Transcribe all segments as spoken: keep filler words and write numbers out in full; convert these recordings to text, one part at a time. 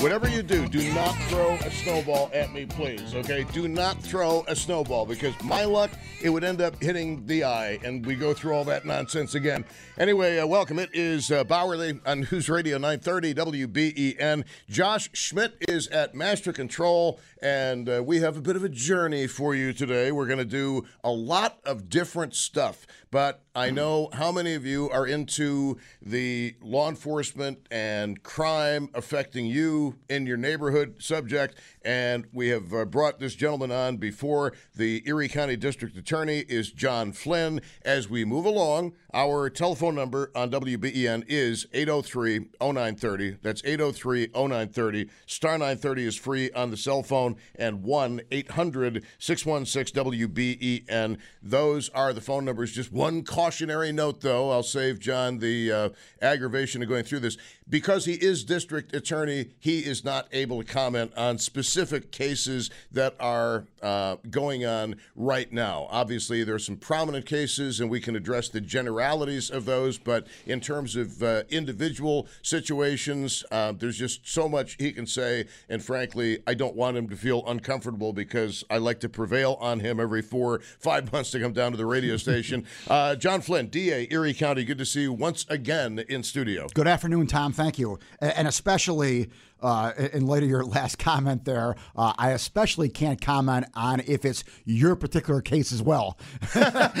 Whatever you do, do not throw a snowball at me, please, okay? Do not throw a snowball, because my luck, it would end up hitting the eye, and we go through all that nonsense again. Anyway, uh, welcome. It is uh, Bowerly on News Radio nine thirty W B E N. Josh Schmidt is at Master Control, and uh, we have a bit of a journey for you today. We're going to do a lot of different stuff, but I know how many of you are into the law enforcement and crime affecting you in your neighborhood subject, and we have uh, brought this gentleman on before. The Erie County District Attorney is John Flynn. As we move along, our telephone number on W B E N is eight oh three, oh nine three oh. That's eight oh three, oh nine three oh. star nine thirty is free on the cell phone, and one eight hundred, six one six, W B E N. Those are the phone numbers. Just one cautionary note, though. I'll save John the uh, aggravation of going through this. Because he is district attorney, he is not able to comment on specific cases that are uh, going on right now. Obviously, there are some prominent cases, and we can address the generalities of those, but in terms of uh, individual situations, uh, there's just so much he can say, and frankly, I don't want him to feel uncomfortable because I like to prevail on him every four, five months to come down to the radio station. Uh, John Flynn, D A, Erie County, good to see you once again in studio. Good afternoon, Tom. Thank you. And especially uh, in light of your last comment there, uh, I especially can't comment on if it's your particular case as well. Yeah,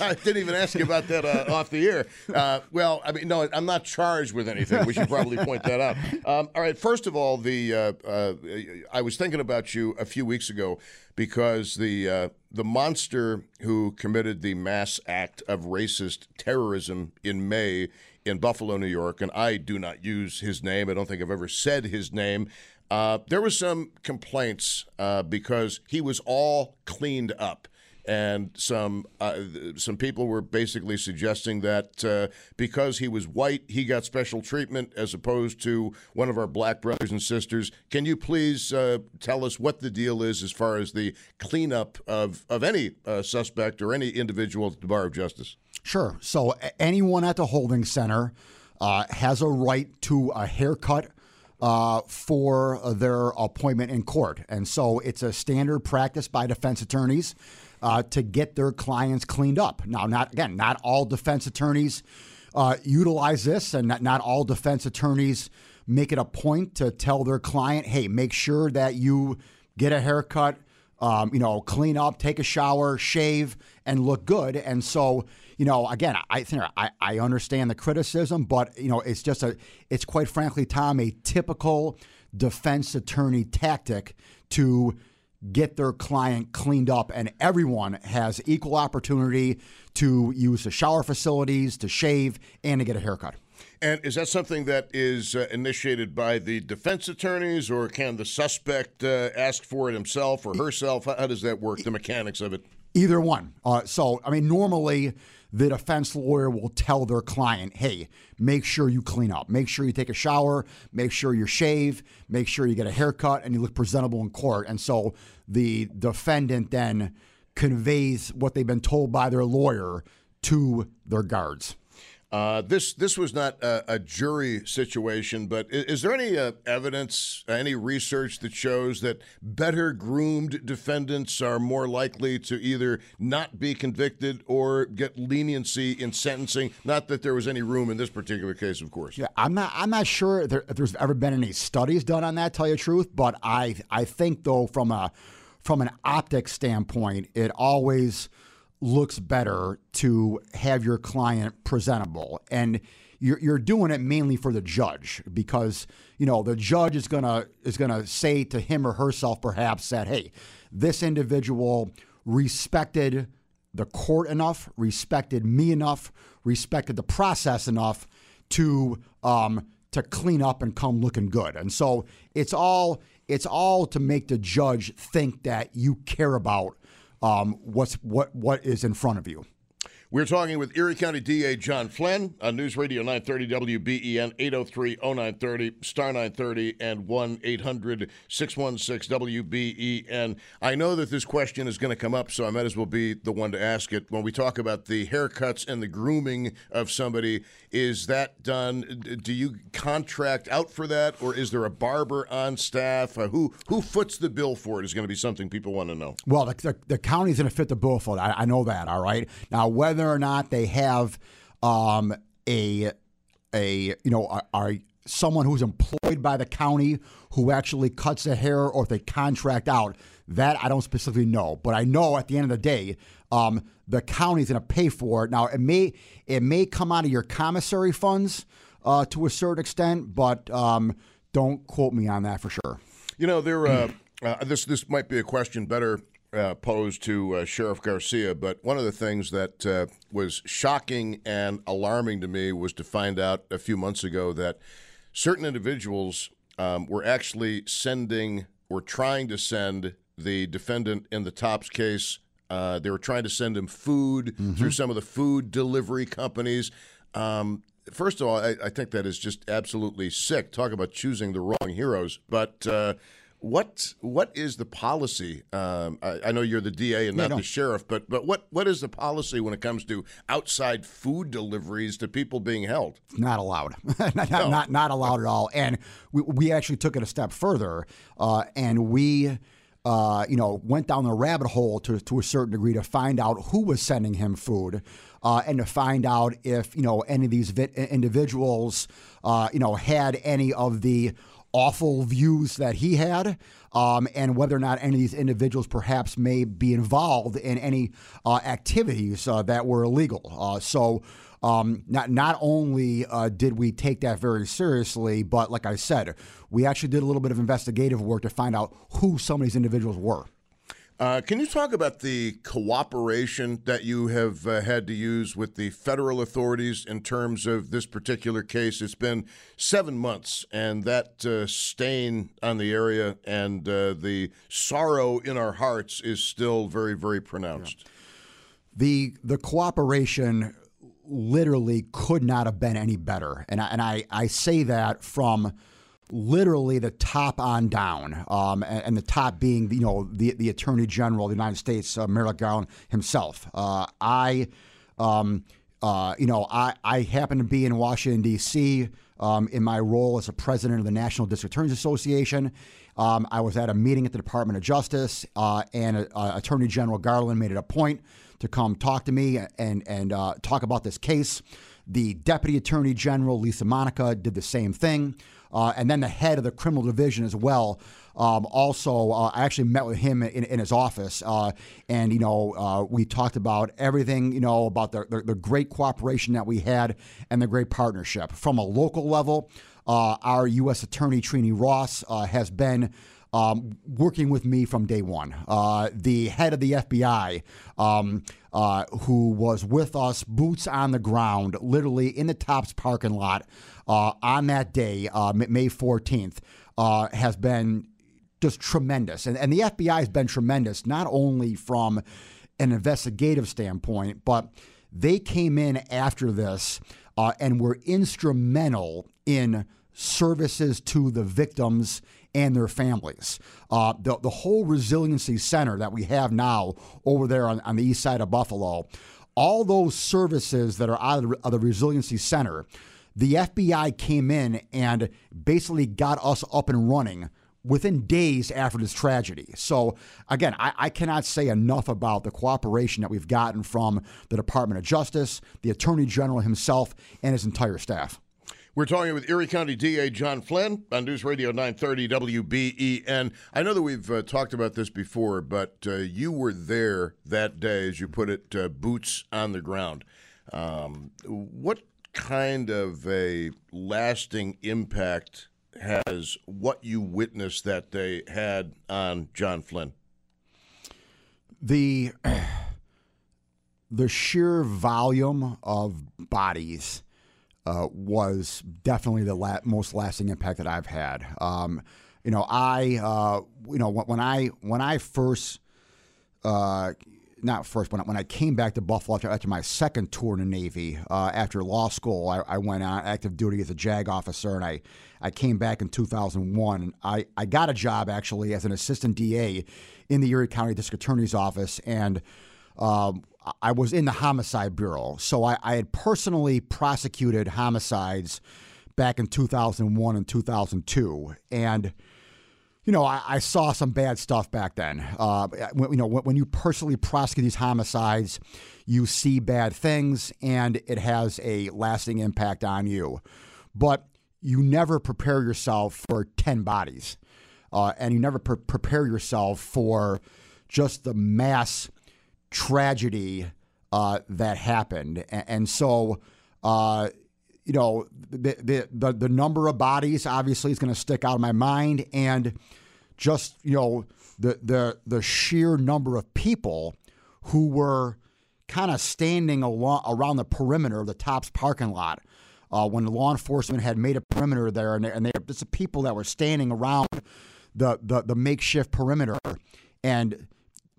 I didn't even ask you about that uh, off the air. Uh, well, I mean, no, I'm not charged with anything. We should probably point that out. Um, all right, first of all, the uh, uh, I was thinking about you a few weeks ago because the uh, the monster who committed the mass act of racist terrorism in May in Buffalo, New York, and I do not use his name. I don't think I've ever said his name. Uh, there was some complaints uh, because he was all cleaned up, and some uh, some people were basically suggesting that uh, because he was white, he got special treatment as opposed to one of our black brothers and sisters. Can you please uh, tell us what the deal is as far as the cleanup of, of any uh, suspect or any individual at the Bar of Justice? Sure. So anyone at the holding center uh, has a right to a haircut uh, for their appointment in court. And so it's a standard practice by defense attorneys uh, to get their clients cleaned up. Now, not again, not all defense attorneys uh, utilize this, and not, not all defense attorneys make it a point to tell their client, hey, make sure that you get a haircut, um, you know, clean up, take a shower, shave, and look good. And so, you know, again, I think I, I understand the criticism, but, you know, it's just a it's quite frankly, Tom, a typical defense attorney tactic to get their client cleaned up. And everyone has equal opportunity to use the shower facilities, to shave, and to get a haircut. And is that something that is uh, initiated by the defense attorneys, or can the suspect uh, ask for it himself or herself? How, how does that work, the mechanics of it? Either one. Uh, so, I mean, normally the defense lawyer will tell their client, hey, make sure you clean up, make sure you take a shower, make sure you shave, make sure you get a haircut, and you look presentable in court. And so the defendant then conveys what they've been told by their lawyer to their guards. Uh, this this was not a, a jury situation, but is, is there any uh, evidence, any research that shows that better groomed defendants are more likely to either not be convicted or get leniency in sentencing? Not that there was any room in this particular case, of course. Yeah, I'm not I'm not sure there, if there's ever been any studies done on that, tell you the truth, but I I think though from a from an optics standpoint, it always looks better to have your client presentable, and you're, you're doing it mainly for the judge because, you know, the judge is gonna is gonna say to him or herself perhaps that, hey, this individual respected the court enough, respected me enough, respected the process enough to um, to clean up and come looking good, and so it's all it's all to make the judge think that you care about Um, what's what what is in front of you. We're talking with Erie County D A John Flynn on News Radio nine thirty W B E N, eight oh three oh nine thirty, star nine thirty, and one eight hundred six one six W B E N. I know that this question is going to come up, so I might as well be the one to ask it. When we talk about the haircuts and the grooming of somebody, is that done? Do you contract out for that, or is there a barber on staff? Uh, who who foots the bill for it is going to be something people want to know. Well, the, the, the county's going to fit the bill for it. I, I know that, all right? Now, whether Whether or not they have um, a a you know are, are someone who's employed by the county who actually cuts the hair, or if they contract out, that I don't specifically know. But I know at the end of the day, um, the county's going to pay for it. Now it may it may come out of your commissary funds uh, to a certain extent, but um, don't quote me on that for sure. You know, there uh, uh, this this might be a question better Uh, posed to uh, Sheriff Garcia, but one of the things that uh, was shocking and alarming to me was to find out a few months ago that certain individuals um, were actually sending or trying to send the defendant in the Tops case. Uh, they were trying to send him food mm-hmm. through some of the food delivery companies. Um, first of all, I, I think that is just absolutely sick. Talk about choosing the wrong heroes, but uh, What what is the policy? Um, I, I know you're the D A and not no, no. the sheriff, but but what, what is the policy when it comes to outside food deliveries to people being held? Not allowed, not, no. not not allowed at all. And we we actually took it a step further, uh, and we uh, you know went down the rabbit hole to to a certain degree to find out who was sending him food, uh, and to find out if you know any of these vi- individuals uh, you know had any of the awful views that he had, um, and whether or not any of these individuals perhaps may be involved in any uh, activities uh, that were illegal. Uh, so um, not not only uh, did we take that very seriously, but like I said, we actually did a little bit of investigative work to find out who some of these individuals were. Uh, can you talk about the cooperation that you have uh, had to use with the federal authorities in terms of this particular case? It's been seven months, and that uh, stain on the area and uh, the sorrow in our hearts is still very, very pronounced. Yeah. The the cooperation literally could not have been any better, and I, and I, I say that from literally the top on down, um, and, and the top being, you know, the the Attorney General of the United States, uh, Merrick Garland himself. Uh, I, um, uh, you know, I, I happen to be in Washington, D C Um, in my role as a president of the National District Attorneys Association. Um, I was at a meeting at the Department of Justice, uh, and uh, Attorney General Garland made it a point to come talk to me and and uh, talk about this case. The Deputy Attorney General, Lisa Monaco, did the same thing. Uh, and then the head of the criminal division as well. Um, also, uh, I actually met with him in, in his office, uh, and you know uh, we talked about everything, you know, about the, the the great cooperation that we had and the great partnership from a local level. Uh, our U S Attorney Trini Ross uh, has been um, working with me from day one. Uh, the head of the F B I, um, uh, who was with us, boots on the ground, literally in the Tops parking lot. Uh, on that day, uh, May fourteenth, uh, has been just tremendous. And, and the F B I has been tremendous, not only from an investigative standpoint, but they came in after this uh, and were instrumental in services to the victims and their families. Uh, the, the whole resiliency center that we have now over there on, on the east side of Buffalo all those services that are out of the, of the Resiliency Center, the F B I came in and basically got us up and running within days after this tragedy. So again, I, I cannot say enough about the cooperation that we've gotten from the Department of Justice, the Attorney General himself, and his entire staff. We're talking with Erie County D A John Flynn on News Radio nine thirty W B E N. I know that we've uh, talked about this before, but uh, you were there that day, as you put it, uh, boots on the ground. Um, what kind of a lasting impact has what you witnessed that day had on John Flynn? The the sheer volume of bodies uh, was definitely the la- most lasting impact that I've had. Um, you know, I uh, you know when I when I first uh, not first when I, when I came back to Buffalo after, after my second tour in the Navy uh, after law school, I, I went on active duty as a JAG officer, and I. I came back in two thousand one. I, I got a job, actually, as an assistant D A in the Erie County District Attorney's Office, and um, I was in the Homicide Bureau. So I, I had personally prosecuted homicides back in two thousand one and two thousand two. And, you know, I, I saw some bad stuff back then. Uh, you know, when you personally prosecute these homicides, you see bad things, and it has a lasting impact on you. But you never prepare yourself for ten bodies, uh, and you never pre- prepare yourself for just the mass tragedy uh, that happened. And, and so, uh, you know, the, the the the number of bodies obviously is going to stick out of my mind, and just, you know, the the the sheer number of people who were kind of standing along around the perimeter of the Tops parking lot. Uh, when the law enforcement had made a perimeter there, and, they, and they, it's the people that were standing around the, the, the makeshift perimeter, and,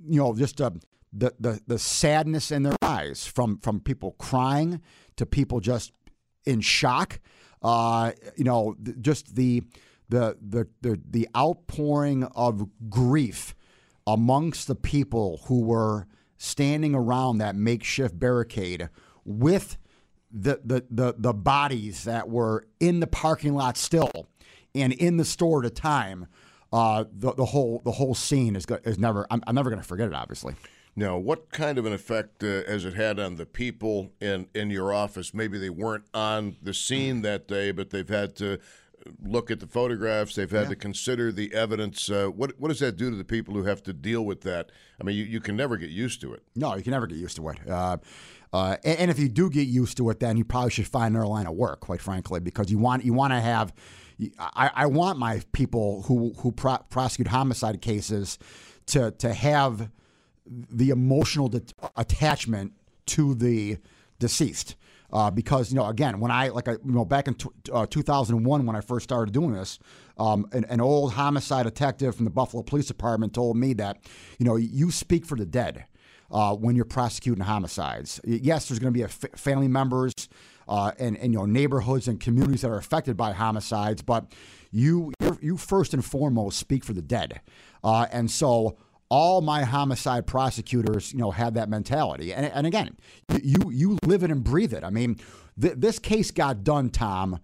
you know, just uh, the, the the sadness in their eyes from, from people crying to people just in shock, uh, you know, th- just the the, the the the outpouring of grief amongst the people who were standing around that makeshift barricade with The, the the the bodies that were in the parking lot still, and in the store at a time. Uh, the the whole the whole scene is is never. I'm, I'm never going to forget it. Obviously. Now, what kind of an effect uh, has it had on the people in in your office? Maybe they weren't on the scene that day, but they've had to look at the photographs. They've had yeah. to consider the evidence. Uh, what what does that do to the people who have to deal with that? I mean, you, you can never get used to it. No, you can never get used to it. Uh, Uh, and, and if you do get used to it, then you probably should find another line of work, quite frankly, because you want you want to have. I, I want my people who who pro- prosecute homicide cases to to have the emotional det- attachment to the deceased, uh, because, you know, again, when I like I, you know back in t- uh, two thousand one when I first started doing this, um, an, an old homicide detective from the Buffalo Police Department told me that, you know, you speak for the dead. Uh, when you're prosecuting homicides, yes, there's going to be a f- family members uh, and, and you know neighborhoods and communities that are affected by homicides, but you you're, you first and foremost speak for the dead, uh, and so all my homicide prosecutors, you know, have that mentality. And and again, you you live it and breathe it. I mean, th- this case got done, Tom,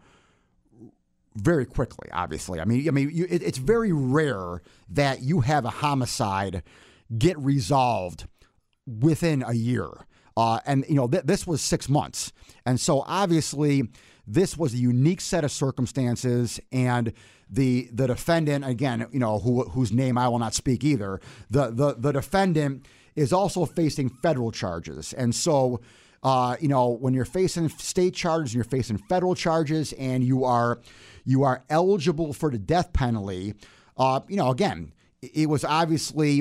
very quickly. Obviously, I mean, I mean, you, it, it's very rare that you have a homicide get resolved within a year. Uh, and, you know, th- this was six months. And so obviously this was a unique set of circumstances, and the the defendant, again, you know, who, whose name I will not speak either. The, the, the defendant is also facing federal charges. And so, uh, you know, when you're facing state charges, and you're facing federal charges, and you are you are eligible for the death penalty. Uh, you know, again, it was obviously,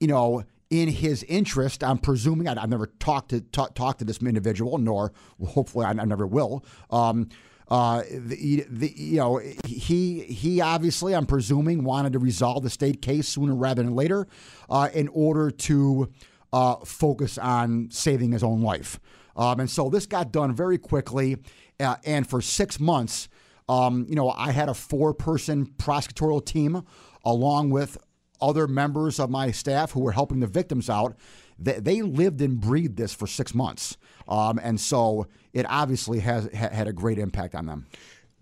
you know, in his interest, I'm presuming, I've never talked to talk, talk to this individual, nor hopefully I, I never will. Um, uh, the, the, you know, he he obviously, I'm presuming, wanted to resolve the state case sooner rather than later, uh, in order to uh, focus on saving his own life. Um, and so this got done very quickly, uh, and for six months, um, you know, I had a four-person prosecutorial team along with other members of my staff who were helping the victims out. They, they lived and breathed this for six months. Um, and so it obviously has ha- had a great impact on them.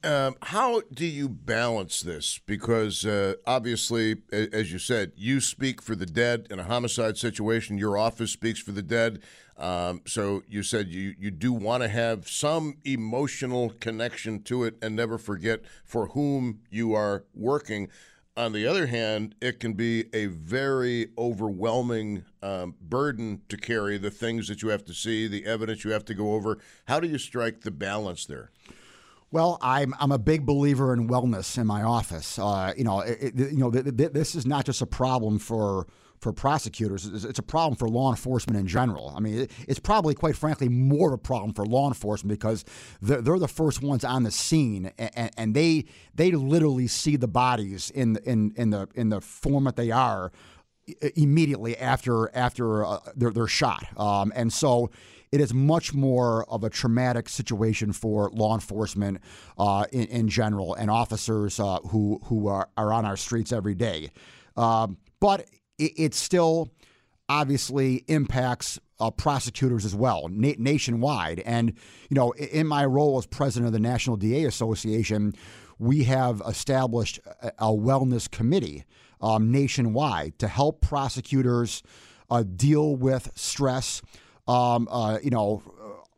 Um, how do you balance this? Because uh, obviously, as you said, you speak for the dead in a homicide situation. Your office speaks for the dead. Um, so you said you, you do want to have some emotional connection to it and never forget for whom you are working. On the other hand, it can be a very overwhelming um, burden to carry, the things that you have to see, the evidence you have to go over. How do you strike the balance there? Well, I'm I'm a big believer in wellness in my office. Uh, you know, it, it, you know, th- th- this is not just a problem for for prosecutors. It's a problem for law enforcement in general. I mean, it's probably, quite frankly, more of a problem for law enforcement because they're, they're the first ones on the scene, and, and they they literally see the bodies in in in the in the form that they are immediately after after uh, they're, they're shot, um, and so. It is much more of a traumatic situation for law enforcement uh, in, in general and officers uh, who who are, are on our streets every day. Um, but it, it still obviously impacts uh, prosecutors as well na- nationwide. And, you know, in my role as president of the National D A Association, we have established a, a wellness committee um, nationwide to help prosecutors uh, deal with stress. Um, uh, you know,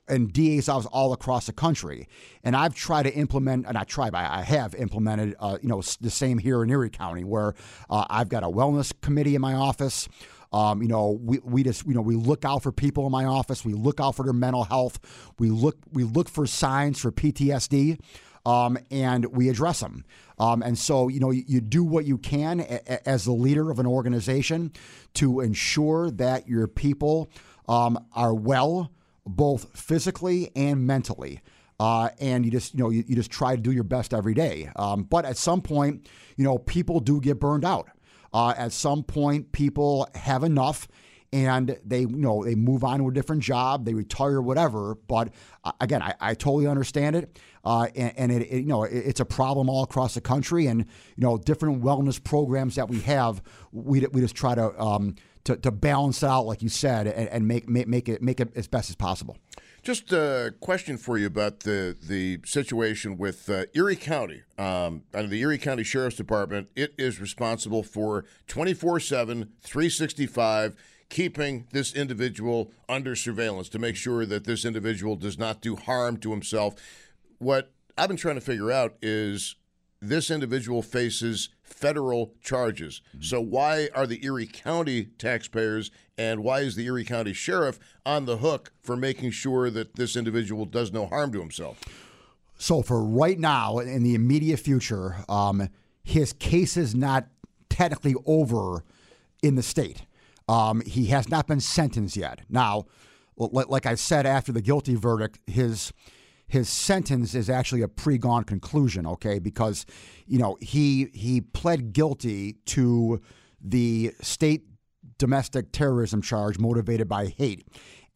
and D A's office all across the country. And I've tried to implement, and I tried, I have implemented, uh, you know, the same here in Erie County, where uh, I've got a wellness committee in my office. Um, you know, we, we just, you know, we look out for people in my office. We look out for their mental health. We look, we look for signs for P T S D. Um, and we address them. Um, and so, you know, you, you do what you can a, a, as the leader of an organization to ensure that your people um, are well, both physically and mentally. Uh, and you just, you know, you, you just try to do your best every day. Um, but at some point, you know, people do get burned out. Uh, at some point, people have enough. And they, you know, they move on to a different job, they retire, whatever. But again, I, I totally understand it, uh, and, and it, it, you know, it, it's a problem all across the country. And you know, different wellness programs that we have, we we just try to um, to, to balance out, like you said, and, and make, make make it make it as best as possible. Just a question for you about the the situation with uh, Erie County. Um, under the Erie County Sheriff's Department, it is responsible for twenty-four seven, three sixty-five. Keeping this individual under surveillance to make sure that this individual does not do harm to himself. What I've been trying to figure out is this individual faces federal charges. Mm-hmm. So why are the Erie County taxpayers and why is the Erie County Sheriff on the hook for making sure that this individual does no harm to himself? So for right now, in the immediate future, um, his case is not technically over in the state. Um, he has not been sentenced yet. Now, like I said, after the guilty verdict, his his sentence is actually a pre-gone conclusion, okay? Because, you know, he he pled guilty to the state domestic terrorism charge motivated by hate.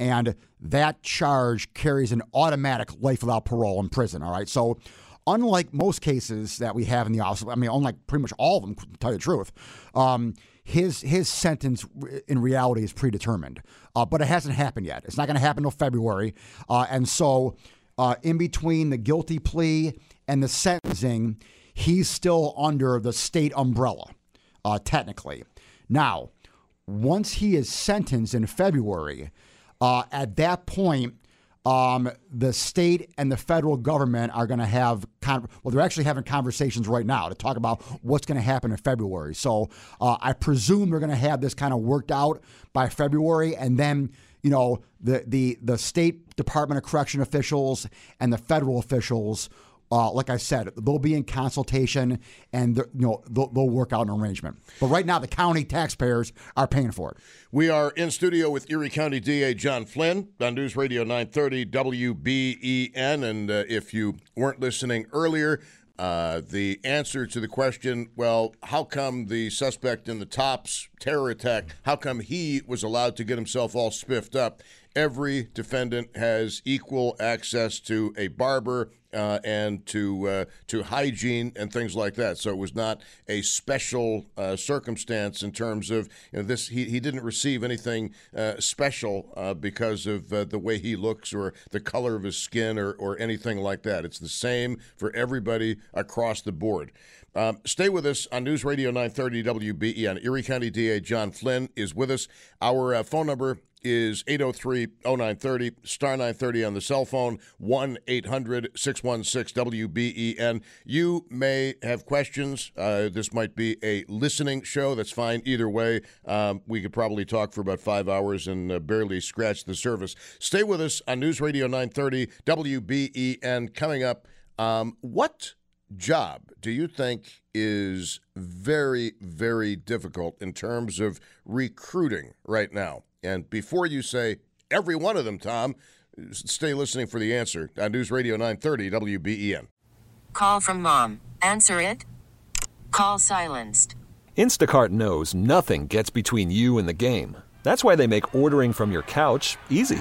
And that charge carries an automatic life without parole in prison, all right? So unlike most cases that we have in the office, I mean, unlike pretty much all of them, to tell you the truth, um, His his sentence in reality is predetermined, uh, but it hasn't happened yet. It's not going to happen until February. Uh, and so uh, in between the guilty plea and the sentencing, he's still under the state umbrella, uh, technically. Now, once he is sentenced in February, uh, at that point, Um, the state and the federal government are going to have, con- well, they're actually having conversations right now to talk about what's going to happen in February. So uh, I presume they're going to have this kind of worked out by February. And then, you know, the, the, the state Department of Correction officials and the federal officials, uh, like I said, they'll be in consultation and, you know, they'll, they'll work out an arrangement. But right now, the county taxpayers are paying for it. We are in studio with Erie County D A John Flynn on News Radio nine thirty W B E N. And uh, if you weren't listening earlier, uh, the answer to the question, well, how come the suspect in the Tops terror attack, how come he was allowed to get himself all spiffed up? Every defendant has equal access to a barber, uh, and to uh, to hygiene and things like that. So it was not a special uh, circumstance in terms of, you know, this. He, he didn't receive anything uh, special uh, because of uh, the way he looks or the color of his skin or, or anything like that. It's the same for everybody across the board. Um, stay with us on News Radio nine thirty W B E N. Erie County D A John Flynn is with us. Our uh, phone number is eight oh three, oh nine three oh, star nine thirty on the cell phone, one eight hundred, six one six, W B E N. You may have questions. Uh, this might be a listening show. That's fine either way. Um, we could probably talk for about five hours and uh, barely scratch the surface. Stay with us on News Radio nine thirty W B E N. Coming up, um, what job do you think is very, very difficult in terms of recruiting right now? And before you say every one of them, Tom, stay listening for the answer on News Radio nine thirty W B E N. Call from mom. Answer it. Call silenced. Instacart knows nothing gets between you and the game. That's why they make ordering from your couch easy.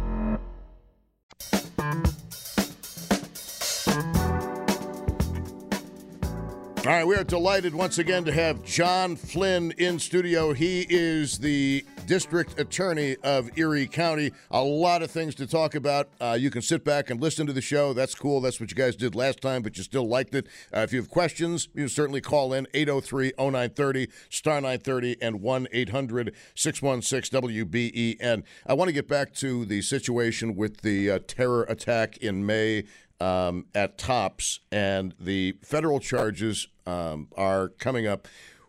All right, we are delighted once again to have John Flynn in studio. He is the District Attorney of Erie County. A lot of things to talk about. Uh, you can sit back and listen to the show. That's cool. That's what you guys did last time, but you still liked it. Uh, if you have questions, you can certainly call in eight oh three, oh nine three oh, star nine thirty, and one eight hundred, six one six, W B E N. I want to get back to the situation with the uh, terror attack in May Um, at Tops, and the federal charges um, are coming up.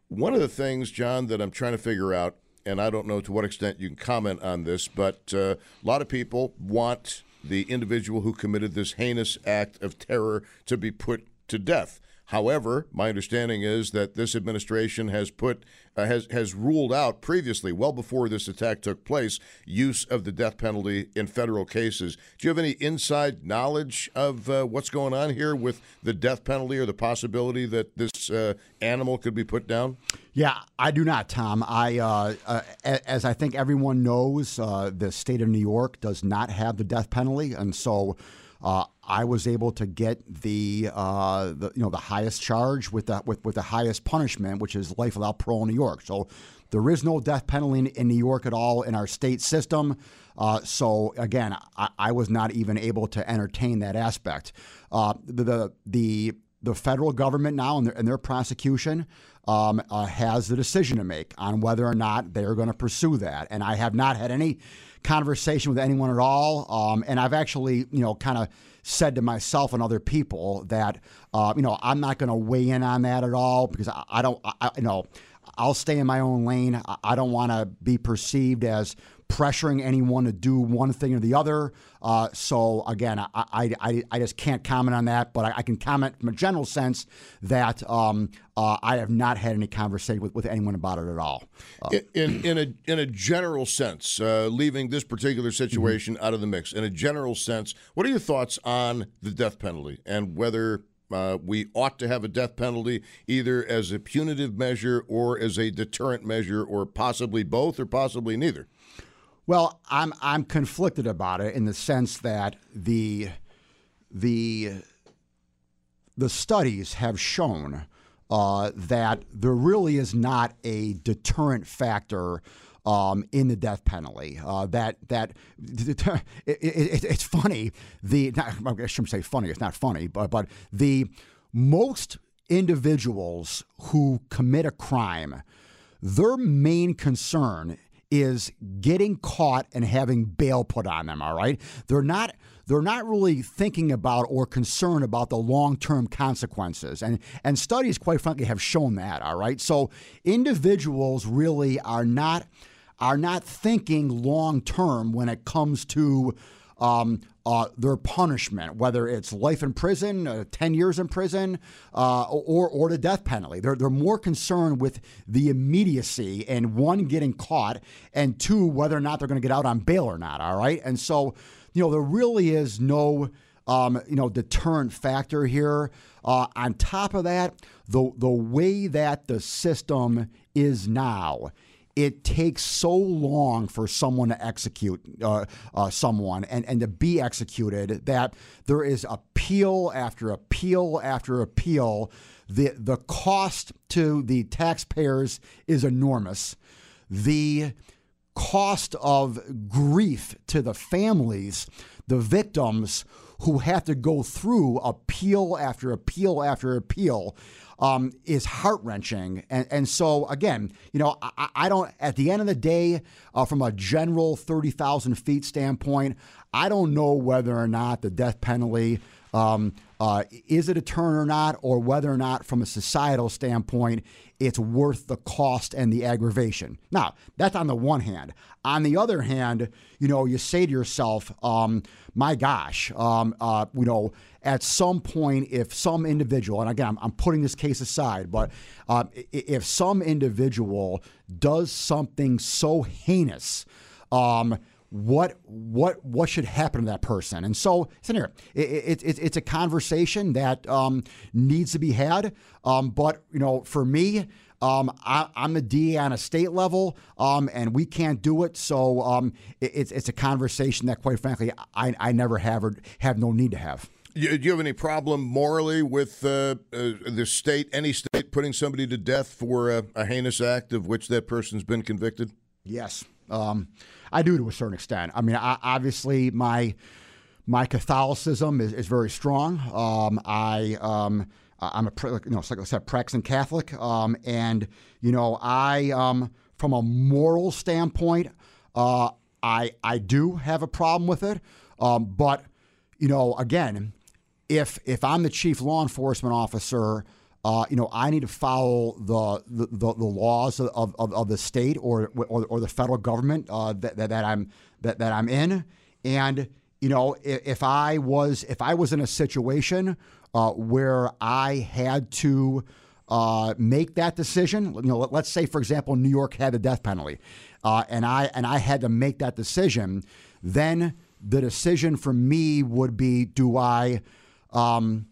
One of the things, John, that I'm trying to figure out, and I don't know to what extent you can comment on this, but uh, a lot of people want the individual who committed this heinous act of terror to be put to death. However, my understanding is that this administration has put uh, has has ruled out previously, well before this attack took place, use of the death penalty in federal cases. Do you have any inside knowledge of uh, what's going on here with the death penalty or the possibility that this uh, animal could be put down? Yeah, I do not, Tom. I, uh, uh, as I think everyone knows, uh, the state of New York does not have the death penalty, and so Uh, I was able to get the, uh, the you know the highest charge with the with, with the highest punishment, which is life without parole in New York. So there is no death penalty in, in New York at all in our state system. Uh, so again, I, I was not even able to entertain that aspect. Uh, the, the the the federal government now and their, and their prosecution um, uh, has the decision to make on whether or not they are going to pursue that. And I have not had any conversation with anyone at all. Um, and I've actually, you know, kind of said to myself and other people that, uh, you know, I'm not going to weigh in on that at all because I, I don't, I, you know, I'll stay in my own lane. I, I don't want to be perceived as pressuring anyone to do one thing or the other. Uh, so again, I, I, I, I just can't comment on that, but I, I can comment from a general sense that um, uh, I have not had any conversation with, with anyone about it at all. Uh, in, in, in a in a general sense, uh, leaving this particular situation mm-hmm. out of the mix, in a general sense, what are your thoughts on the death penalty and whether Uh, we ought to have a death penalty either as a punitive measure or as a deterrent measure, or possibly both or possibly neither? Well, I'm I'm conflicted about it in the sense that the the the studies have shown uh, that there really is not a deterrent factor Um, in the death penalty. Uh, that that it, it, it's funny. The not, I shouldn't say funny. It's not funny, but but the most individuals who commit a crime, their main concern is getting caught and having bail put on them, all right? They're not they're not really thinking about or concerned about the long-term consequences. And and studies, quite frankly, have shown that, all right? So individuals really are not are not thinking long-term when it comes to um, uh, their punishment, whether it's life in prison, uh, ten years in prison, uh, or or the death penalty. They're, they're more concerned with the immediacy and, one, getting caught, and two, whether or not they're going to get out on bail or not, all right? And so, you know, there really is no, um, you know, deterrent factor here. Uh, on top of that, the the way that the system is now, it takes so long for someone to execute uh, uh, someone and, and to be executed that there is appeal after appeal after appeal. The the cost to the taxpayers is enormous. The cost of grief to the families, the victims who have to go through appeal after appeal after appeal, Um, is heart-wrenching. And, and so, again, you know, I, I don't, at the end of the day, uh, from a general thirty thousand feet standpoint, I don't know whether or not the death penalty um, uh, is a deterrent or not, or whether or not, from a societal standpoint, it's worth the cost and the aggravation. Now, that's on the one hand. On the other hand, you know, you say to yourself, um, my gosh, um, uh, you know, at some point, if some individual, and again, I'm, I'm putting this case aside, but uh, if some individual does something so heinous, um, what what what should happen to that person? And so, it, it, it, it's a conversation that um, needs to be had. Um, but, you know, for me, Um, I, I'm the D A on a state level, um, and we can't do it. So um, it, it's it's a conversation that, quite frankly, I, I never have or have no need to have. You, do you have any problem morally with uh, uh, the state, any state, putting somebody to death for a, a heinous act of which that person's been convicted? Yes, um, I do to a certain extent. I mean, I, obviously, my my Catholicism is, is very strong. Um, I. Um, I'm a, you know, like I said, practicing Catholic, um, and you know, I, um, from a moral standpoint, uh, I I do have a problem with it. Um, but you know, again, if if I'm the chief law enforcement officer, uh, you know, I need to follow the the, the, the laws of, of, of the state or or, or the federal government uh, that, that that I'm that that I'm in, and you know, if, if I was if I was in a situation Uh, where I had to uh, make that decision. You know, let, let's say, for example, New York had the death penalty, uh, and I and I had to make that decision. Then the decision for me would be: do I, um,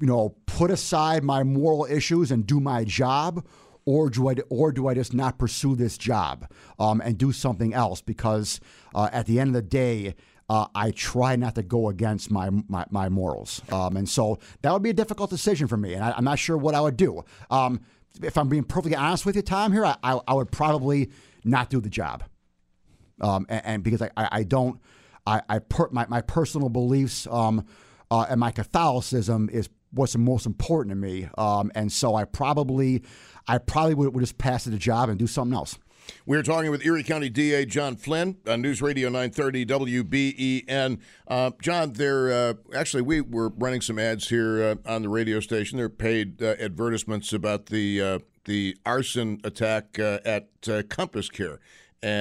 you know, put aside my moral issues and do my job, or do I, or do I just not pursue this job um, and do something else? Because uh, at the end of the day, Uh, I try not to go against my my, my morals, um, and so that would be a difficult decision for me. And I, I'm not sure what I would do. Um, if I'm being perfectly honest with you, Tom, here I, I, I would probably not do the job, um, and, and because I, I don't I, I per, my my personal beliefs um, uh, and my Catholicism is what's the most important to me, um, and so I probably I probably would, would just pass the job and do something else. We're talking with Erie County D A John Flynn on News Radio nine thirty W B E N. Uh, John, there uh, actually we were running some ads here uh, on the radio station. They're paid uh, advertisements about the uh, the arson attack uh, at uh, Compass Care,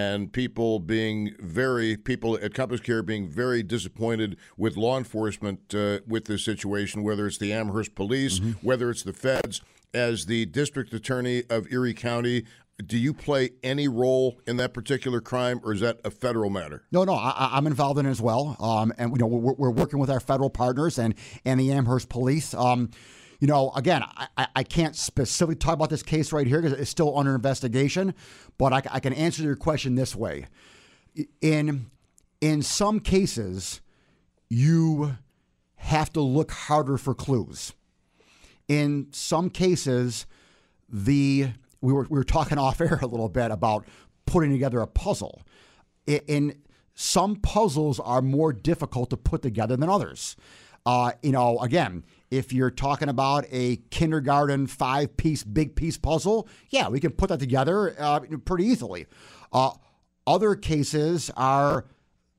and people being very people at Compass Care being very disappointed with law enforcement uh, with this situation, whether it's the Amherst police, mm-hmm. whether it's the feds. As the district attorney of Erie County, do you play any role in that particular crime, or is that a federal matter? No, no, I, I'm involved in it as well, um, and you know we're, we're working with our federal partners and and the Amherst Police. Um, you know, again, I, I can't specifically talk about this case right here because it's still under investigation, but I, I can answer your question this way: in in some cases, you have to look harder for clues. In some cases, the We were we were talking off air a little bit about putting together a puzzle. In some puzzles are more difficult to put together than others. Uh, you know, again, if you're talking about a kindergarten five-piece big piece puzzle, yeah, we can put that together uh, pretty easily. Uh, Other cases are,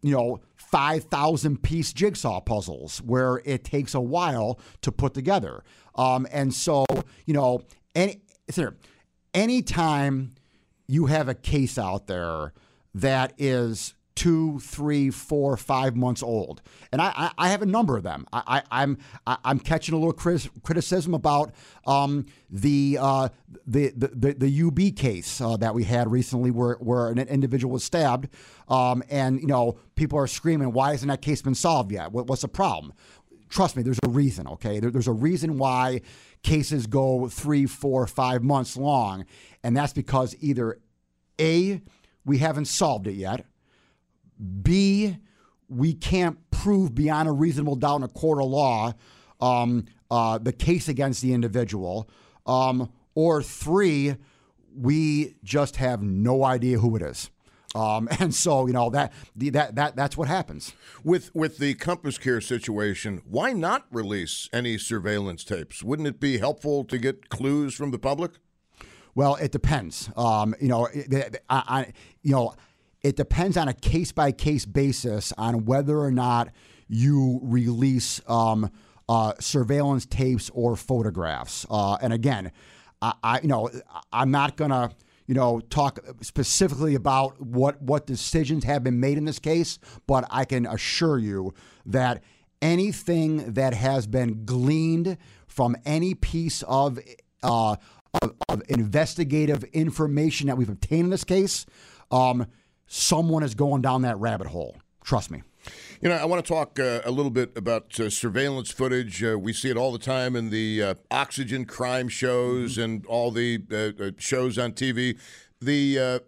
you know, five thousand piece jigsaw puzzles where it takes a while to put together. Um, and so, you know, any anytime you have a case out there that is two, three, four, five months old, and I, I, I have a number of them. I, I, I'm I, I'm catching a little crit- criticism about um, the, uh, the the the U B case uh, that we had recently, where where an individual was stabbed, um, and you know people are screaming, "Why hasn't that case been solved yet? What, what's the problem?" Trust me, there's a reason. Okay, there, there's a reason why cases go three, four, five months long, and that's because either A, we haven't solved it yet. B, we can't prove beyond a reasonable doubt in a court of law um, uh, the case against the individual. Um, or three, we just have no idea who it is. Um, and so, you know, that that that that's what happens. With with the Compass Care situation, why not release any surveillance tapes? Wouldn't it be helpful to get clues from the public? Well, it depends. Um, you know, I, I, you know. It depends on a case-by-case basis on whether or not you release um, uh, surveillance tapes or photographs. Uh, and again, I, I, you know, I'm not going to, you know, talk specifically about what, what decisions have been made in this case, but I can assure you that anything that has been gleaned from any piece of, uh, of, of investigative information that we've obtained in this case, um, someone is going down that rabbit hole. Trust me. You know, I want to talk uh, a little bit about uh, surveillance footage. Uh, we see it all the time in the uh, oxygen crime shows mm-hmm. and all the uh, shows on T V. The uh,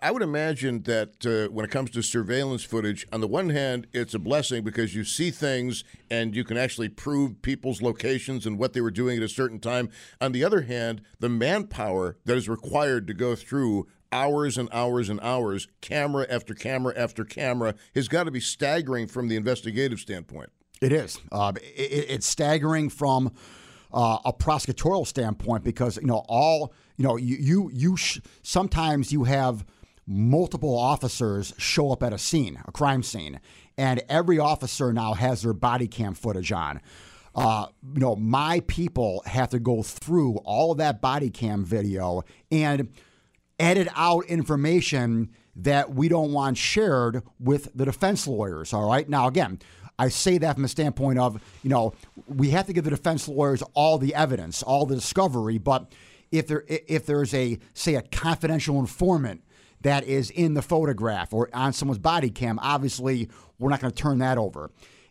I would imagine that uh, when it comes to surveillance footage, on the one hand, it's a blessing because you see things and you can actually prove people's locations and what they were doing at a certain time. On the other hand, the manpower that is required to go through hours and hours and hours, camera after camera after camera, has got to be staggering from the investigative standpoint. It is. Uh, it, it's staggering from uh, a prosecutorial standpoint because, you know, all, you know, you, you, you sh- sometimes you have multiple officers show up at a scene, a crime scene, and every officer now has their body cam footage on. Uh, you know, my people have to go through all of that body cam video and edit out information that we don't want shared with the defense lawyers, all right? Now, again, I say that from the standpoint of, you know, we have to give the defense lawyers all the evidence, all the discovery, but if there if there's a, say, a confidential informant that is in the photograph or on someone's body cam, obviously we're not going to turn that over.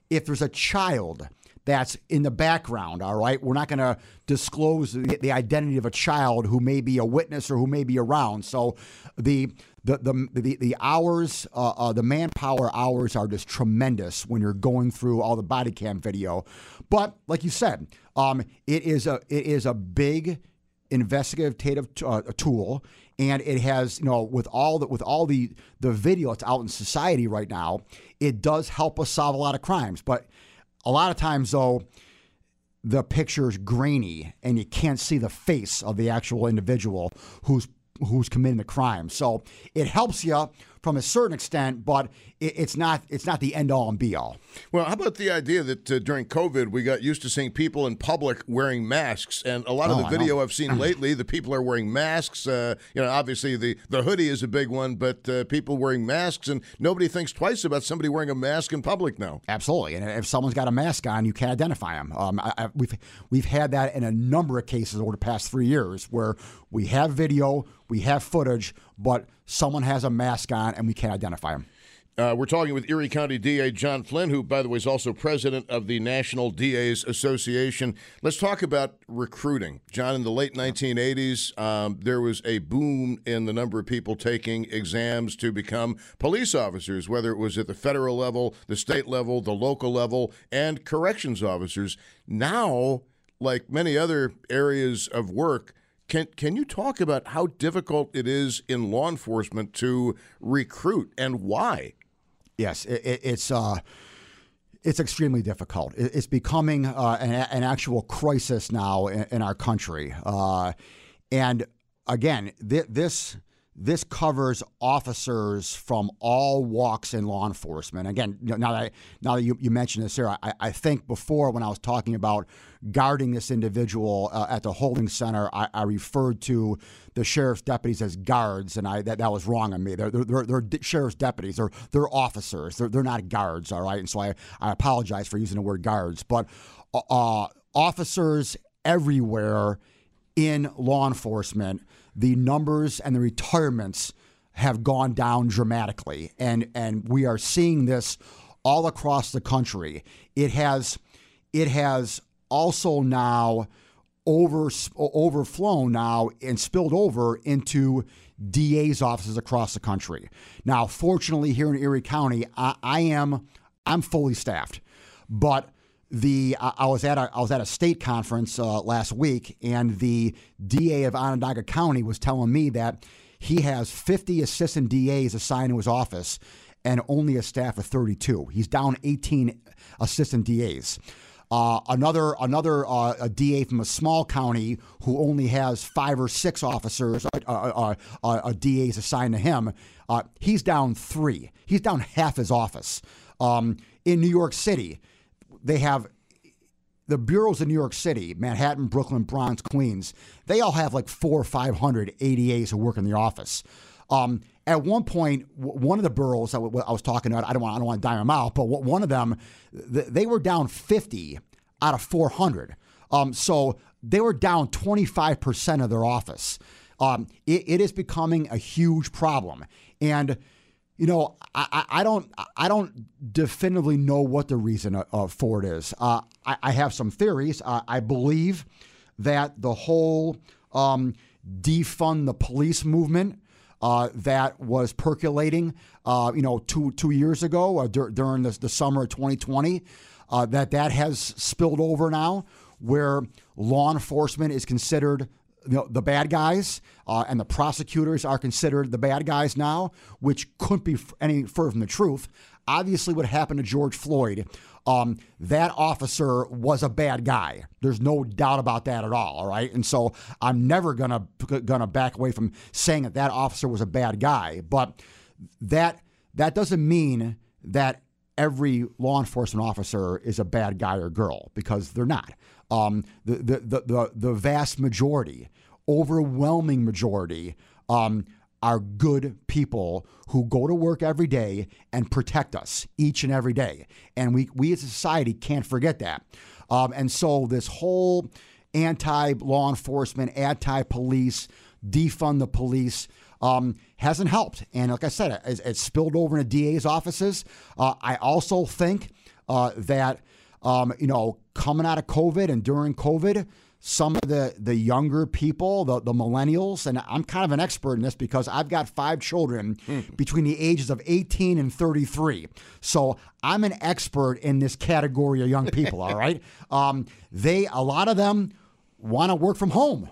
If there's a child that's in the background, all right? We're not going to disclose the, the identity of a child who may be a witness or who may be around. So the the the the, the hours, uh, uh, the manpower hours are just tremendous when you're going through all the body cam video. But like you said, um, it is a it is a big investigative t- uh, tool, and it has, you know, with all the with all the the video that's out in society right now, it does help us solve a lot of crimes, but a lot of times, though, the picture's grainy and you can't see the face of the actual individual who's who's committing the crime. So it helps you from a certain extent, but it, it's not it's not the end all and be all. Well, how about the idea that uh, during COVID we got used to seeing people in public wearing masks, and a lot of oh, the video I've seen lately, the people are wearing masks. Uh, you know, obviously the, the hoodie is a big one, but uh, people wearing masks, and nobody thinks twice about somebody wearing a mask in public now. Absolutely, and if someone's got a mask on, you can't identify them. Um, I, I, we've we've had that in a number of cases over the past three years where we have video, we have footage, but someone has a mask on and we can't identify them. Uh, we're talking with Erie County D A John Flynn, who, by the way, is also president of the National D A's Association. Let's talk about recruiting. John, in the late nineteen eighties, um, there was a boom in the number of people taking exams to become police officers, whether it was at the federal level, the state level, the local level, and corrections officers. Now, like many other areas of work, Can can you talk about how difficult it is in law enforcement to recruit and why? Yes, it, it's uh, it's extremely difficult. It's becoming uh, an, an actual crisis now in, in our country. Uh, and again, th- this this covers officers from all walks in law enforcement. Again, now that I, now that you, you mentioned this, Sarah, I, I think before when I was talking about guarding this individual uh, at the holding center, I, I referred to the sheriff's deputies as guards, and I that, that was wrong on me. They're they're, they're sheriff's deputies. They're they're officers. They're they're not guards. All right, and so I, I apologize for using the word guards, but uh, officers everywhere in law enforcement. The numbers and the retirements have gone down dramatically, and and we are seeing this all across the country. It has, it has also now over overflown now and spilled over into D A's offices across the country. Now, fortunately, here in Erie County, I, I am I'm fully staffed, but. The I was at a, I was at a state conference uh, last week, and the D A of Onondaga County was telling me that he has fifty assistant D As assigned to his office and only a staff of thirty-two. He's down eighteen assistant D As. Uh, another another uh, a D A from a small county who only has five or six officers, uh, uh, uh, uh, D As assigned to him. Uh, he's down three. He's down half his office. Um, in New York City. They have the bureaus in New York City, Manhattan, Brooklyn, Bronx, Queens. They all have like four or five hundred A D As who work in the office. Um, at one point, one of the boroughs I, w- I was talking about, I don't want, I don't want to dime them out, but one of them, th- they were down fifty out of four hundred. Um, so they were down twenty-five percent of their office. Um, it, it is becoming a huge problem. And You know, I, I don't I don't definitively know what the reason uh, for it is. Uh, I, I have some theories. Uh, I believe that the whole um, defund the police movement uh, that was percolating, uh, you know, two two years ago uh, dur- during the, the summer of twenty twenty, uh, that that has spilled over now where law enforcement is considered the bad guys uh, and the prosecutors are considered the bad guys now, which couldn't be any further from the truth. Obviously, what happened to George Floyd, um, that officer was a bad guy. There's no doubt about that at all. All right. And so I'm never going to going to back away from saying that that officer was a bad guy. But that that doesn't mean that every law enforcement officer is a bad guy or girl, because they're not. Um, the, the, the, the, the vast majority, overwhelming majority, um, are good people who go to work every day and protect us each and every day. And we, we as a society can't forget that. Um, and so this whole anti-law enforcement, anti-police, defund the police um, hasn't helped. And like I said, it's, it's spilled over into D A's offices. Uh, I also think uh, that Um, you know, coming out of COVID and during COVID, some of the, the younger people, the, the millennials, and I'm kind of an expert in this because I've got five children mm. between the ages of eighteen and thirty-three. So I'm an expert in this category of young people, all right? Um, they, a lot of them want to work from home.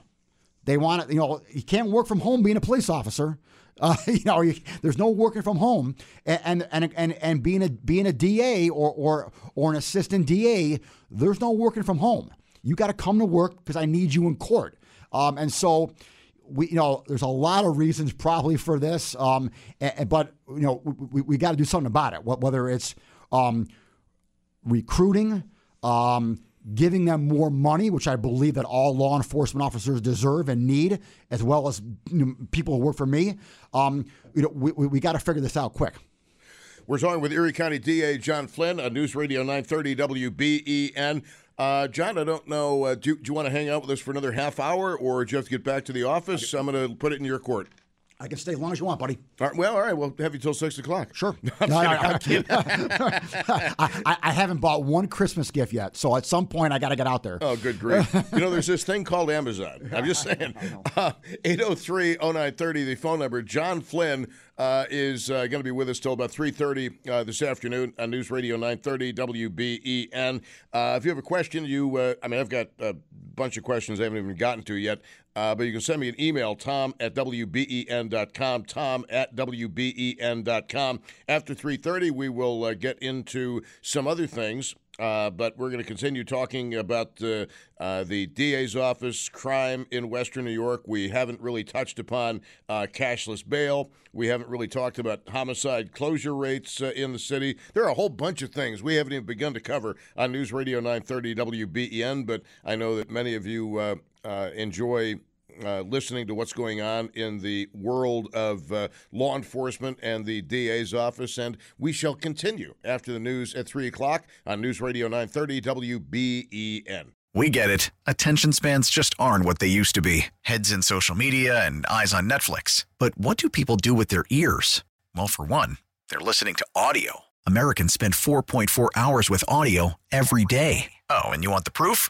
They want to, you know, you can't work from home being a police officer. Uh, you know, you, there's no working from home, and and and and being a being a D A or or or an assistant D A, there's no working from home. You got to come to work because I need you in court. Um, and so, we you know, there's a lot of reasons probably for this. Um, and, but you know, we we got to do something about it. Whether it's um, recruiting, um, giving them more money, which I believe that all law enforcement officers deserve and need, as well as you know, people who work for me. Um, you know, we we, we got to figure this out quick. We're talking with Erie County D A John Flynn on News Radio nine thirty W B E N. Uh, John, I don't know. Uh, do, do you want to hang out with us for another half hour, or do you have to get back to the office? I'm going to put it in your court. I can stay as long as you want, buddy. All right, well, all right. We'll have you till six o'clock. Sure. No, I'm no, no, I'm kidding. I, I haven't bought one Christmas gift yet, so at some point I got to get out there. Oh, good grief! You know, there's this thing called Amazon. I'm just saying. Eight zero three zero nine thirty. The phone number. John Flynn uh, is uh, going to be with us till about three thirty uh, this afternoon on News Radio nine thirty W B E N. Uh, if you have a question, you. Uh, I mean, I've got a bunch of questions I haven't even gotten to yet. Uh, but you can send me an email, tom at W B E N dot com, tom at W B E N dot com. After three thirty, we will uh, get into some other things Uh, but we're going to continue talking about uh, uh, the D A's office, crime in Western New York. We haven't really touched upon uh, cashless bail. We haven't really talked about homicide closure rates uh, in the city. There are a whole bunch of things we haven't even begun to cover on News Radio nine thirty W B E N, but I know that many of you uh, uh, enjoy Uh, listening to what's going on in the world of uh, law enforcement and the D A's office, and we shall continue after the news at three o'clock on News Radio nine thirty W B E N. We get it. Attention spans just aren't what they used to be. Heads in social media and eyes on Netflix. But what do people do with their ears? Well, for one, they're listening to audio. Americans spend four point four hours with audio every day. Oh, and you want the proof?